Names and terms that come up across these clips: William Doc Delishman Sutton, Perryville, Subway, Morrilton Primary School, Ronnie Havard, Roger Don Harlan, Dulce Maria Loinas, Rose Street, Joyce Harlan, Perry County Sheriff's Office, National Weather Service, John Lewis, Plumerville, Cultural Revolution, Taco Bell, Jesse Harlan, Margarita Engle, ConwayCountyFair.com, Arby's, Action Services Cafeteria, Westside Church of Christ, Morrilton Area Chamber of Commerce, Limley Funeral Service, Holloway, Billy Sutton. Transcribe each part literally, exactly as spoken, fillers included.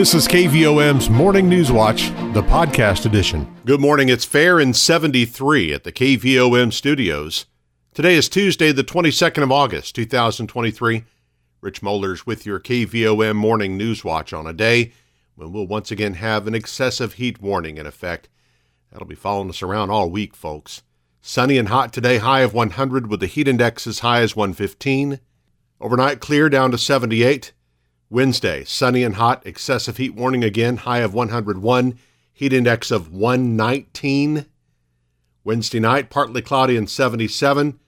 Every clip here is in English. This is K V O M's Morning News Watch, the podcast edition. Good morning. It's Fair and seventy-three at the K V O M studios. Today is Tuesday, the twenty-second of August, two thousand twenty-three. Rich Mulder's with your K V O M Morning News Watch on a day when we'll once again have an excessive heat warning in effect. That'll be following us around all week, folks. Sunny and hot today, high of one hundred with the heat index as high as one fifteen. Overnight clear down to seventy-eight. Wednesday, sunny and hot, excessive heat warning again, high of one hundred one, heat index of one nineteen. Wednesday night, partly cloudy and seventy-seven.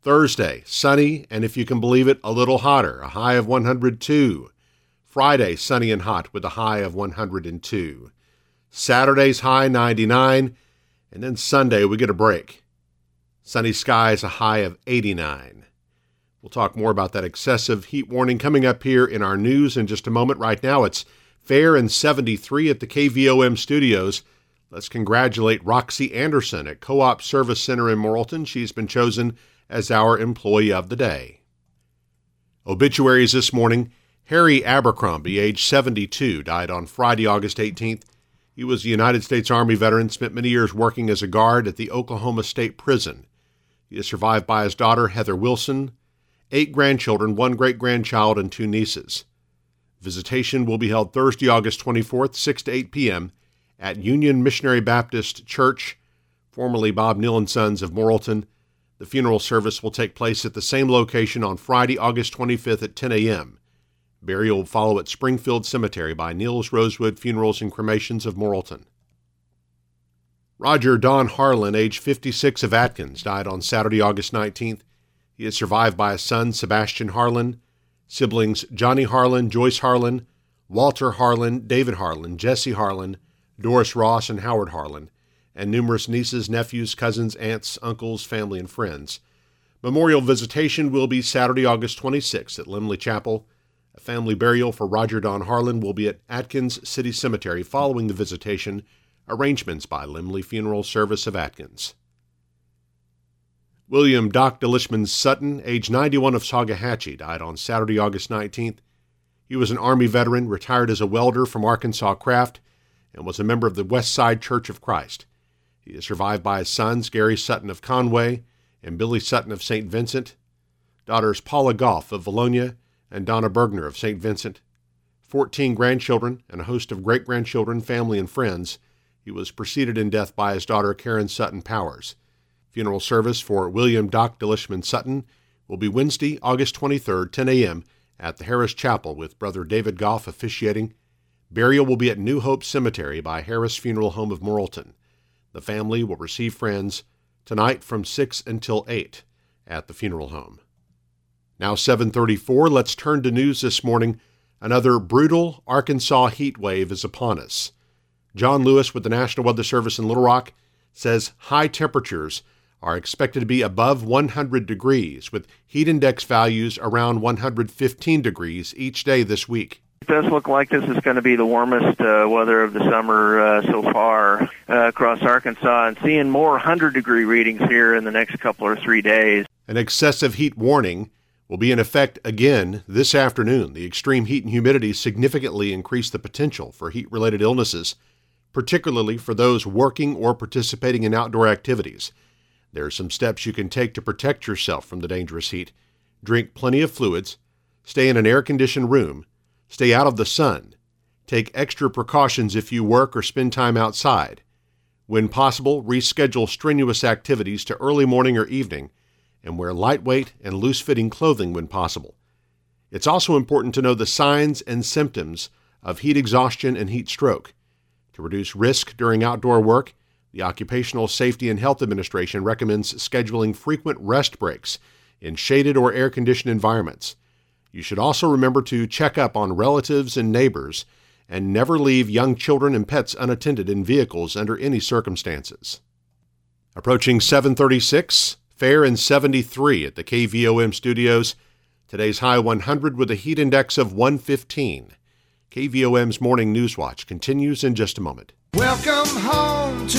Thursday, sunny, and if you can believe it, a little hotter, a high of one hundred two. Friday, sunny and hot with a high of one hundred two. Saturday's high, ninety-nine, and then Sunday we get a break. Sunny skies, a high of eighty-nine. We'll talk more about that excessive heat warning coming up here in our news in just a moment. Right now, it's Fair and seventy-three at the K V O M studios. Let's congratulate Roxy Anderson at Co-op Service Center in Morrilton. She's been chosen as our Employee of the Day. Obituaries this morning. Harry Abercrombie, age seventy-two, died on Friday, August eighteenth. He was a United States Army veteran, spent many years working as a guard at the Oklahoma State Prison. He is survived by his daughter, Heather Wilson, eight grandchildren, one great-grandchild, and two nieces. Visitation will be held Thursday, August twenty-fourth, six to eight p.m. at Union Missionary Baptist Church, formerly Bob Neal and Sons of Morrilton. The funeral service will take place at the same location on Friday, August twenty-fifth at ten a.m. Burial will follow at Springfield Cemetery by Neal's Rosewood Funerals and Cremations of Morrilton. Roger Don Harlan, age fifty-six, of Atkins, died on Saturday, August nineteenth. He is survived by his son, Sebastian Harlan, siblings Johnny Harlan, Joyce Harlan, Walter Harlan, David Harlan, Jesse Harlan, Doris Ross, and Howard Harlan, and numerous nieces, nephews, cousins, aunts, uncles, family, and friends. Memorial visitation will be Saturday, August twenty-sixth at Limley Chapel. A family burial for Roger Don Harlan will be at Atkins City Cemetery following the visitation, arrangements by Limley Funeral Service of Atkins. William Doc Delishman Sutton, age ninety-one, of Saugahatchee, died on Saturday, August nineteenth. He was an Army veteran, retired as a welder from Arkansas Craft, and was a member of the Westside Church of Christ. He is survived by his sons, Gary Sutton of Conway and Billy Sutton of Saint Vincent, daughters Paula Goff of Valonia and Donna Bergner of Saint Vincent, fourteen grandchildren and a host of great-grandchildren, family, and friends. He was preceded in death by his daughter Karen Sutton Powers. Funeral service for William Doc Delishman Sutton will be Wednesday, August twenty-third, ten a.m. at the Harris Chapel with Brother David Goff officiating. Burial will be at New Hope Cemetery by Harris Funeral Home of Morrilton. The family will receive friends tonight from six until eight at the funeral home. Now seven thirty-four, let's turn to news this morning. Another brutal Arkansas heat wave is upon us. John Lewis with the National Weather Service in Little Rock says high temperatures are expected to be above one hundred degrees, with heat index values around one hundred fifteen degrees each day this week. It does look like this is going to be the warmest uh, weather of the summer uh, so far uh, across Arkansas, and seeing more one hundred degree readings here in the next couple or three days. An excessive heat warning will be in effect again this afternoon. The extreme heat and humidity significantly increase the potential for heat-related illnesses, particularly for those working or participating in outdoor activities. There are some steps you can take to protect yourself from the dangerous heat. Drink plenty of fluids, stay in an air-conditioned room, stay out of the sun, take extra precautions if you work or spend time outside. When possible, reschedule strenuous activities to early morning or evening, and wear lightweight and loose-fitting clothing when possible. It's also important to know the signs and symptoms of heat exhaustion and heat stroke. To reduce risk during outdoor work, the Occupational Safety and Health Administration recommends scheduling frequent rest breaks in shaded or air-conditioned environments. You should also remember to check up on relatives and neighbors and never leave young children and pets unattended in vehicles under any circumstances. Approaching seven thirty-six, Fair and seventy-three at the K V O M studios. Today's high one hundred with a heat index of one fifteen. K V O M's Morning News Watch continues in just a moment. Welcome home to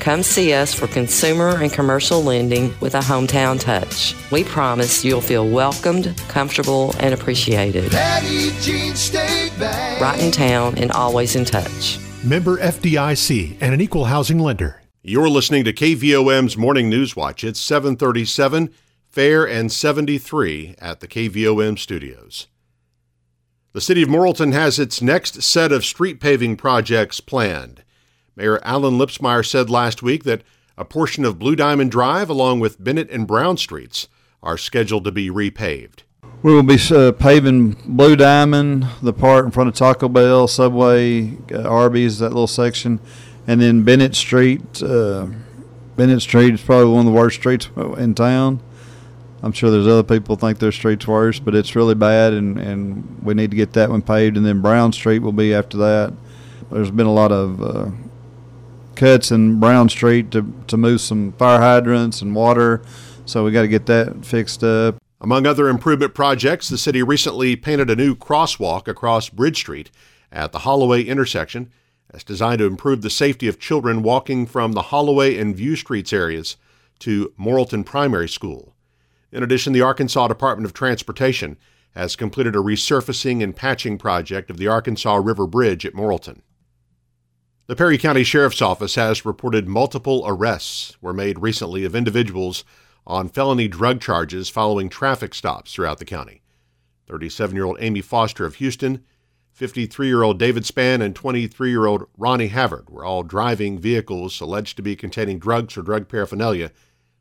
Come see us for consumer and commercial lending with a hometown touch. We promise you'll feel welcomed, comfortable, and appreciated. Petty Jean State Bank. Right in town and always in touch. Member F D I C and an equal housing lender. You're listening to K V O M's Morning News Watch. It's seven thirty-seven, fair and seventy-three at the K V O M studios. The city of Morrilton has its next set of street paving projects planned. Mayor Alan Lipsmeyer said last week that a portion of Blue Diamond Drive, along with Bennett and Brown Streets, are scheduled to be repaved. We will be uh, paving Blue Diamond, the part in front of Taco Bell, Subway, uh, Arby's, that little section, and then Bennett Street. Uh, Bennett Street is probably one of the worst streets in town. I'm sure there's other people think their street's worse, but it's really bad, and, and we need to get that one paved. And then Brown Street will be after that. There's been a lot of... Uh, cuts in Brown Street to, to move some fire hydrants and water, so we got to get that fixed up. Among other improvement projects, the city recently painted a new crosswalk across Bridge Street at the Holloway intersection that's designed to improve the safety of children walking from the Holloway and View Streets areas to Morrilton Primary School. In addition, the Arkansas Department of Transportation has completed a resurfacing and patching project of the Arkansas River Bridge at Morrilton. The Perry County Sheriff's Office has reported multiple arrests were made recently of individuals on felony drug charges following traffic stops throughout the county. thirty-seven-year-old Amy Foster of Houston, fifty-three-year-old David Spann, and twenty-three-year-old Ronnie Havard were all driving vehicles alleged to be containing drugs or drug paraphernalia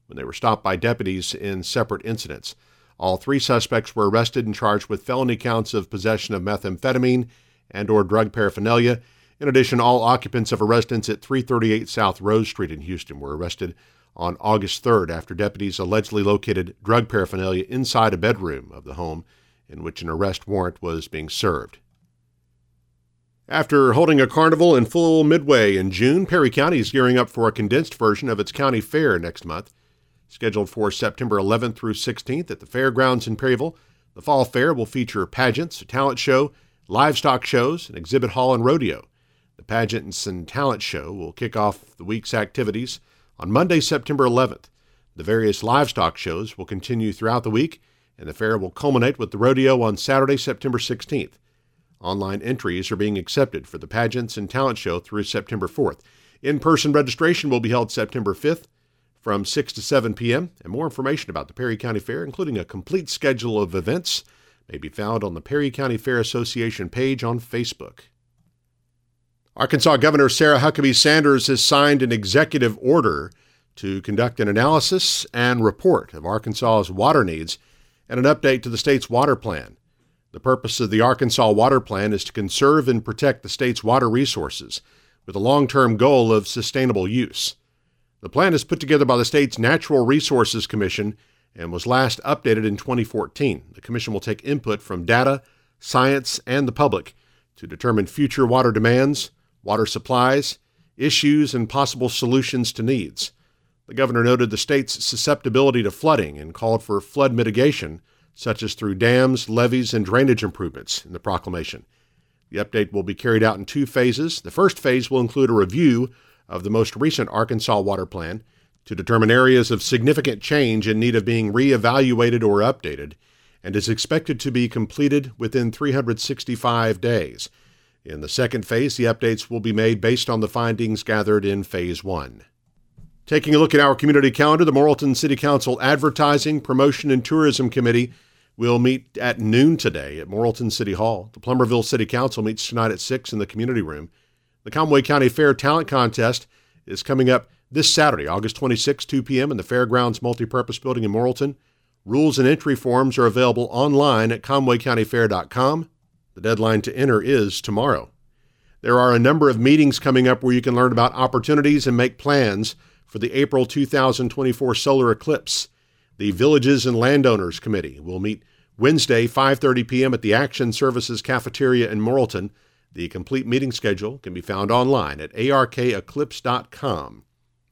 when they were stopped by deputies in separate incidents. All three suspects were arrested and charged with felony counts of possession of methamphetamine and or drug paraphernalia. In addition, all occupants of a residence at three thirty-eight South Rose Street in Houston were arrested on August third after deputies allegedly located drug paraphernalia inside a bedroom of the home in which an arrest warrant was being served. After holding a carnival in full midway in June, Perry County is gearing up for a condensed version of its county fair next month. Scheduled for September eleventh through sixteenth at the fairgrounds in Perryville, the fall fair will feature pageants, a talent show, livestock shows, an exhibit hall, and rodeo. The Pageants and Talent Show will kick off the week's activities on Monday, September eleventh. The various livestock shows will continue throughout the week, and the fair will culminate with the rodeo on Saturday, September sixteenth. Online entries are being accepted for the Pageants and Talent Show through September fourth. In-person registration will be held September fifth from six to seven p.m., and more information about the Perry County Fair, including a complete schedule of events, may be found on the Perry County Fair Association page on Facebook. Arkansas Governor Sarah Huckabee Sanders has signed an executive order to conduct an analysis and report of Arkansas's water needs and an update to the state's water plan. The purpose of the Arkansas Water Plan is to conserve and protect the state's water resources with a long-term goal of sustainable use. The plan is put together by the state's Natural Resources Commission and was last updated in twenty fourteen. The commission will take input from data, science, and the public to determine future water demands, water supplies, issues, and possible solutions to needs. The governor noted the state's susceptibility to flooding and called for flood mitigation, such as through dams, levees, and drainage improvements in the proclamation. The update will be carried out in two phases. The first phase will include a review of the most recent Arkansas Water Plan to determine areas of significant change in need of being reevaluated or updated, and is expected to be completed within three hundred sixty-five days. In the second phase, the updates will be made based on the findings gathered in Phase one. Taking a look at our community calendar, the Morrilton City Council Advertising, Promotion, and Tourism Committee will meet at noon today at Morrilton City Hall. The Plumerville City Council meets tonight at six in the community room. The Conway County Fair Talent Contest is coming up this Saturday, August twenty-sixth, two p.m. in the Fairgrounds Multipurpose Building in Morrilton. Rules and entry forms are available online at conway county fair dot com. The deadline to enter is tomorrow. There are a number of meetings coming up where you can learn about opportunities and make plans for the April two thousand twenty-four solar eclipse. The Villages and Landowners Committee will meet Wednesday, five thirty p.m. at the Action Services Cafeteria in Morrilton. The complete meeting schedule can be found online at ark eclipse dot com.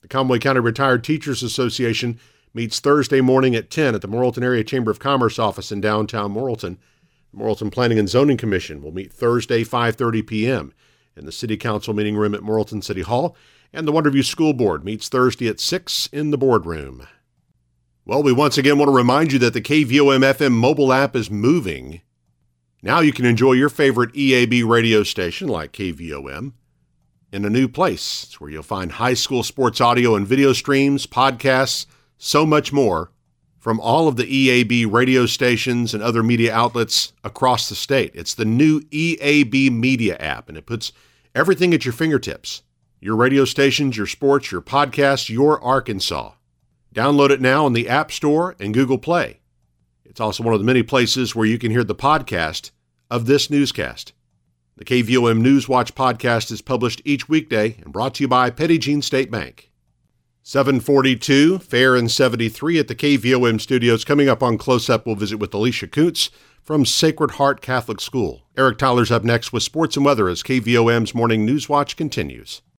The Conway County Retired Teachers Association meets Thursday morning at ten at the Morrilton Area Chamber of Commerce office in downtown Morrilton. The Morrilton Planning and Zoning Commission will meet Thursday, five thirty p.m. in the City Council meeting room at Morrilton City Hall, and the Wonderview School Board meets Thursday at six in the boardroom. Well, we once again want to remind you that the K V O M F M mobile app is moving. Now you can enjoy your favorite E A B radio station, like K V O M, in a new place. It's where you'll find high school sports audio and video streams, podcasts, so much more from all of the E A B radio stations and other media outlets across the state. It's the new E A B Media app, and it puts everything at your fingertips. Your radio stations, your sports, your podcasts, your Arkansas. Download it now in the App Store and Google Play. It's also one of the many places where you can hear the podcast of this newscast. The K V O M News Watch podcast is published each weekday and brought to you by Petty Jean State Bank. seven forty-two, Fair and seventy-three at the K V O M studios. Coming up on Close Up, we'll visit with Alisha Koonce from Sacred Heart Catholic School. Eric Tyler's up next with sports and weather as K V O M's Morning News Watch continues.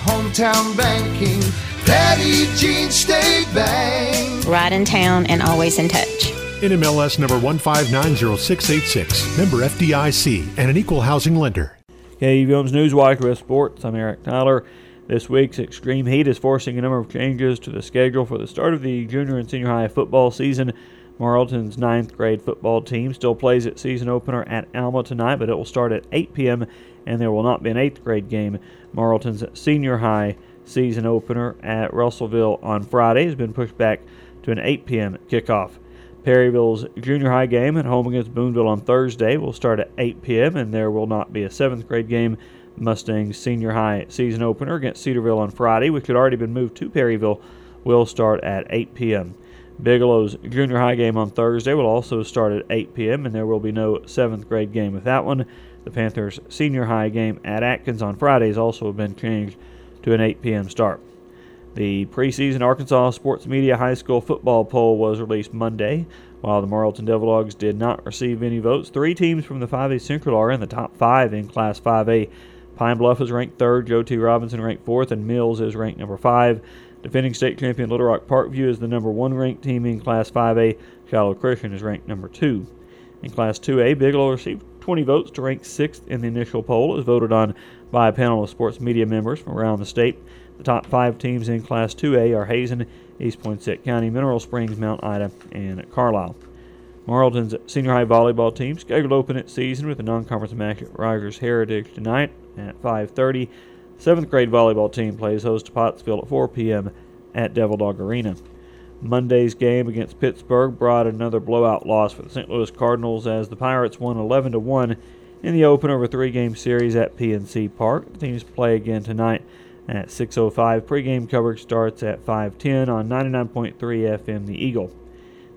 hometown banking. Petty Jean State Bank. Right in town and always in touch. N M L S number one five nine zero six eight six. Member F D I C and an equal housing lender. K V O M's Newswire with sports. I'm Eric Tyler. This week's extreme heat is forcing a number of changes to the schedule for the start of the junior and senior high football season. Marlton's ninth grade football team still plays its season opener at Alma tonight, but it will start at eight p.m. and there will not be an eighth grade game. Marlton's senior high season opener at Russellville on Friday has been pushed back to an eight p.m. kickoff. Perryville's junior high game at home against Boonville on Thursday will start at eight p.m. and there will not be a seventh grade game. Mustang's senior high season opener against Cedarville on Friday, which had already been moved to Perryville, will start at eight p.m. Bigelow's junior high game on Thursday will also start at eight p.m. and there will be no seventh grade game with that one. The Panthers' senior high game at Atkins on Friday has also been changed to an eight p.m. start. The preseason Arkansas Sports Media High School football poll was released Monday. While the Morrilton Devil Dogs did not receive any votes, three teams from the five A Central are in the top five in Class five A. Pine Bluff is ranked third, Joe T. Robinson ranked fourth, and Mills is ranked number five. Defending state champion Little Rock Parkview is the number one ranked team in Class five A. Shiloh Christian is ranked number two. In Class two A, Bigelow received twenty votes to rank sixth in the initial poll. It was voted on by a panel of sports media members from around the state. The top five teams in Class two A are Hazen, East Poinsett County, Mineral Springs, Mount Ida, and Carlisle. Marlton's senior high volleyball team scheduled to open its season with a non-conference match at Rogers Heritage tonight at five thirty. seventh grade volleyball team plays host to Pottsville at four p.m. at Devil Dog Arena. Monday's game against Pittsburgh brought another blowout loss for the Saint Louis Cardinals as the Pirates won eleven to one in the opener of a three-game series at P N C Park. The teams play again tonight at six oh five. Pre-game coverage starts at five ten on ninety-nine point three F M The Eagle.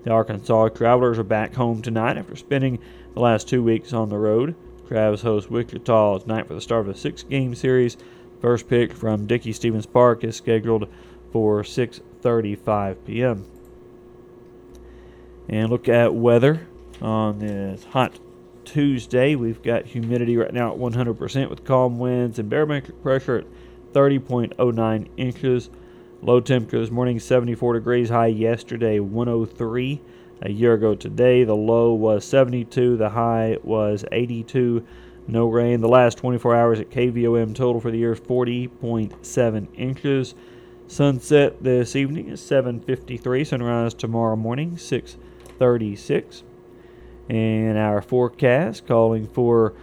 The Arkansas Travelers are back home tonight after spending the last two weeks on the road. Travis hosts Wichita tonight for the start of a six-game series. First pitch from Dickey Stevens Park is scheduled for six thirty-five p.m. And look at weather on this hot Tuesday. We've got humidity right now at one hundred percent with calm winds and barometric pressure at thirty point oh nine inches. Low temperature this morning, seventy-four degrees. High yesterday, one oh three. A year ago today, the low was seventy-two. The high was eighty-two. No rain. The last twenty-four hours at K V O M total for the year is forty point seven inches. Sunset this evening is seven fifty-three. Sunrise tomorrow morning, six thirty-six. And our forecast calling for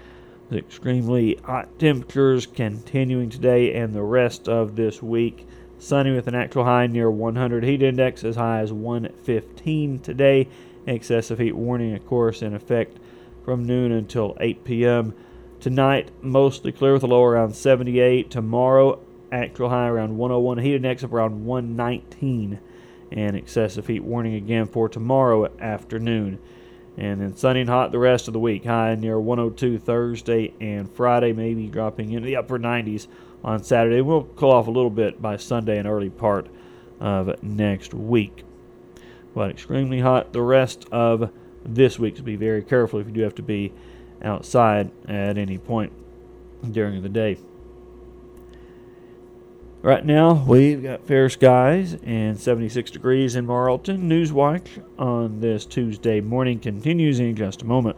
the extremely hot temperatures continuing today and the rest of this week. Sunny with an actual high near one hundred. Heat index as high as one fifteen today. Excessive heat warning, of course, in effect from noon until eight p.m. Tonight, mostly clear with a low around seventy-eight. Tomorrow, actual high around one oh one. Heat index of around one nineteen. And excessive heat warning again for tomorrow afternoon. And then sunny and hot the rest of the week. High near one oh two Thursday and Friday, maybe dropping into the upper nineties on Saturday. We'll cool off a little bit by Sunday and early part of next week. But extremely hot the rest of this week, so be very careful if you do have to be outside at any point during the day. Right now, we've got fair skies and seventy-six degrees in Marlton. Newswatch on this Tuesday morning continues in just a moment.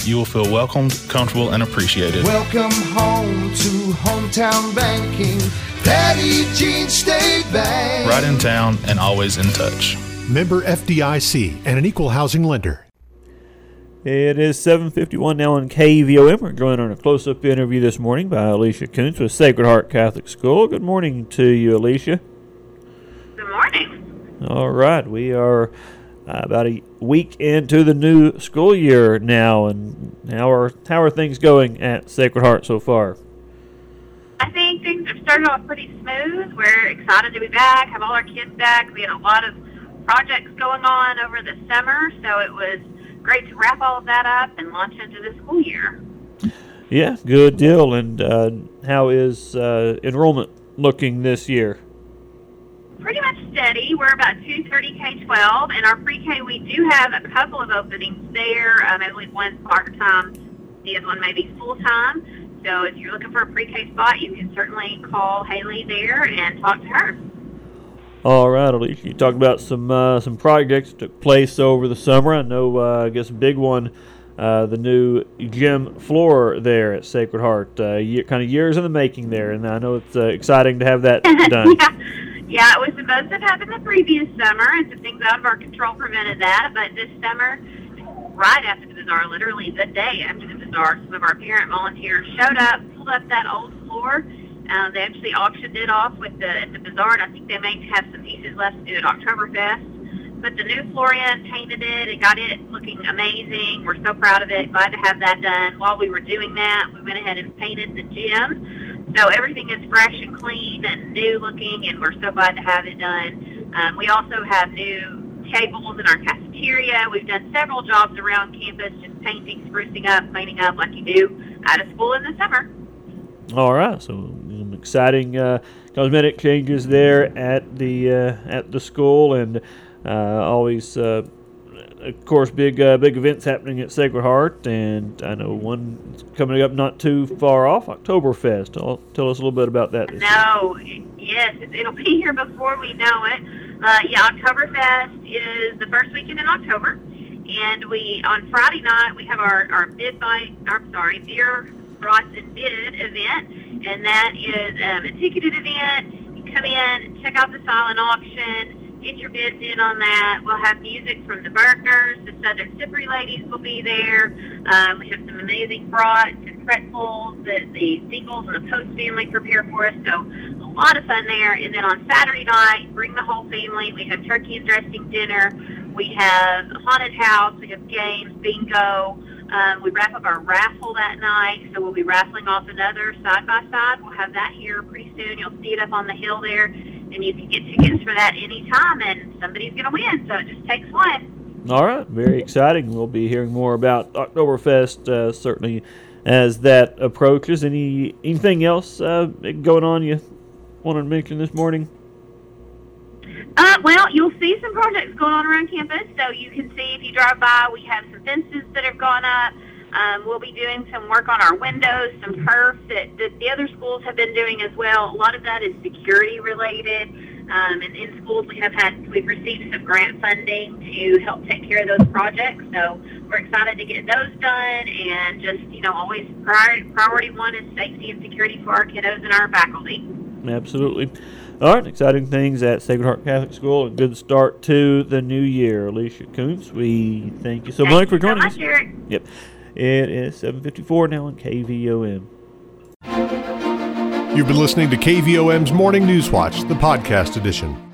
you will feel welcomed, comfortable, and appreciated. Welcome home to hometown banking. Petty Jean State Bank. Right in town and always in touch. Member F D I C and an equal housing lender. It is seven fifty-one now on K V O M. We're joined on a close-up interview this morning by Alisha Koonce with Sacred Heart Catholic School. Good morning to you, Alisha. Good morning. All right. We are about a week into the new school year now. And how are, how are things going at Sacred Heart so far? I think things have started off pretty smooth. We're excited to be back, have all our kids back. We had a lot of projects going on over the summer, so it was great to wrap all of that up and launch into the school year. Yeah, good deal. And uh, how is uh, enrollment looking this year? Pretty much steady. We're about two thirty K twelve, and our pre-K, we do have a couple of openings there. Um, I believe one's part-time, the other one may be full-time. So if you're looking for a pre-K spot, you can certainly call Haley there and talk to her. All right, Alisha, you talked about some uh, some projects that took place over the summer. I know, uh, I guess, a big one, uh, the new gym floor there at Sacred Heart, uh, year, kind of years in the making there, and I know it's uh, exciting to have that done. yeah. yeah, it was supposed to have happened the previous summer, and some things out of our control prevented that, but this summer, right after the bazaar, literally the day after the bazaar, some of our parent volunteers showed up, pulled up that old floor. Uh, they actually auctioned it off with the, at the bazaar, and I think they may have some pieces left to do at Oktoberfest. Put the new floor in, painted it, and got it looking amazing. We're so proud of it. Glad to have that done. While we were doing that, we went ahead and painted the gym. So everything is fresh and clean and new looking, and we're so glad to have it done. Um, we also have new tables in our cafeteria. We've done several jobs around campus, just painting, sprucing up, cleaning up like you do out of school in the summer. All right, so some exciting uh, cosmetic changes there at the uh, at the school, and uh, always, uh, of course, big uh, big events happening at Sacred Heart, and I know one's coming up not too far off, Oktoberfest. Tell us a little bit about that. No, year. yes, it'll be here before we know it. Uh, yeah, Oktoberfest is the first weekend in October, and we on Friday night we have our our bid bite. I'm sorry, beer, brats, and bid event, and that is um, a ticketed event. You come in, check out the silent auction, get your bids in on that. We'll have music from the Berkners, the Southern Sippery ladies will be there. Um, we have some amazing brats and pretzels that the Singles and the Post family prepare for us. So. A lot of fun there. And then on Saturday night, bring the whole family. We have turkey and dressing dinner. We have haunted house. We have games, bingo. Um, we wrap up our raffle that night. So we'll be raffling off another side by side. We'll have that here pretty soon. You'll see it up on the hill there. And you can get tickets for that anytime. And somebody's going to win. So it just takes one. All right. Very exciting. We'll be hearing more about Oktoberfest, uh, certainly as that approaches. Any Anything else uh, going on you want to mention this morning? Uh, well, you'll see some projects going on around campus, so you can see if you drive by, we have some fences that have gone up. Um, we'll be doing some work on our windows, some turf that, that the other schools have been doing as well. A lot of that is security related, um, and in schools we have had, we've received some grant funding to help take care of those projects, so we're excited to get those done, and just, you know, always priority, priority one is safety and security for our kiddos and our faculty. absolutely. All right, exciting things at Sacred Heart Catholic School. A good start to the new year. Alisha Koonce, we thank you so thank much for joining so much, us. Eric. Yep, it is seven fifty-four now on K V O M. You've been listening to K V O M's Morning News Watch, the podcast edition.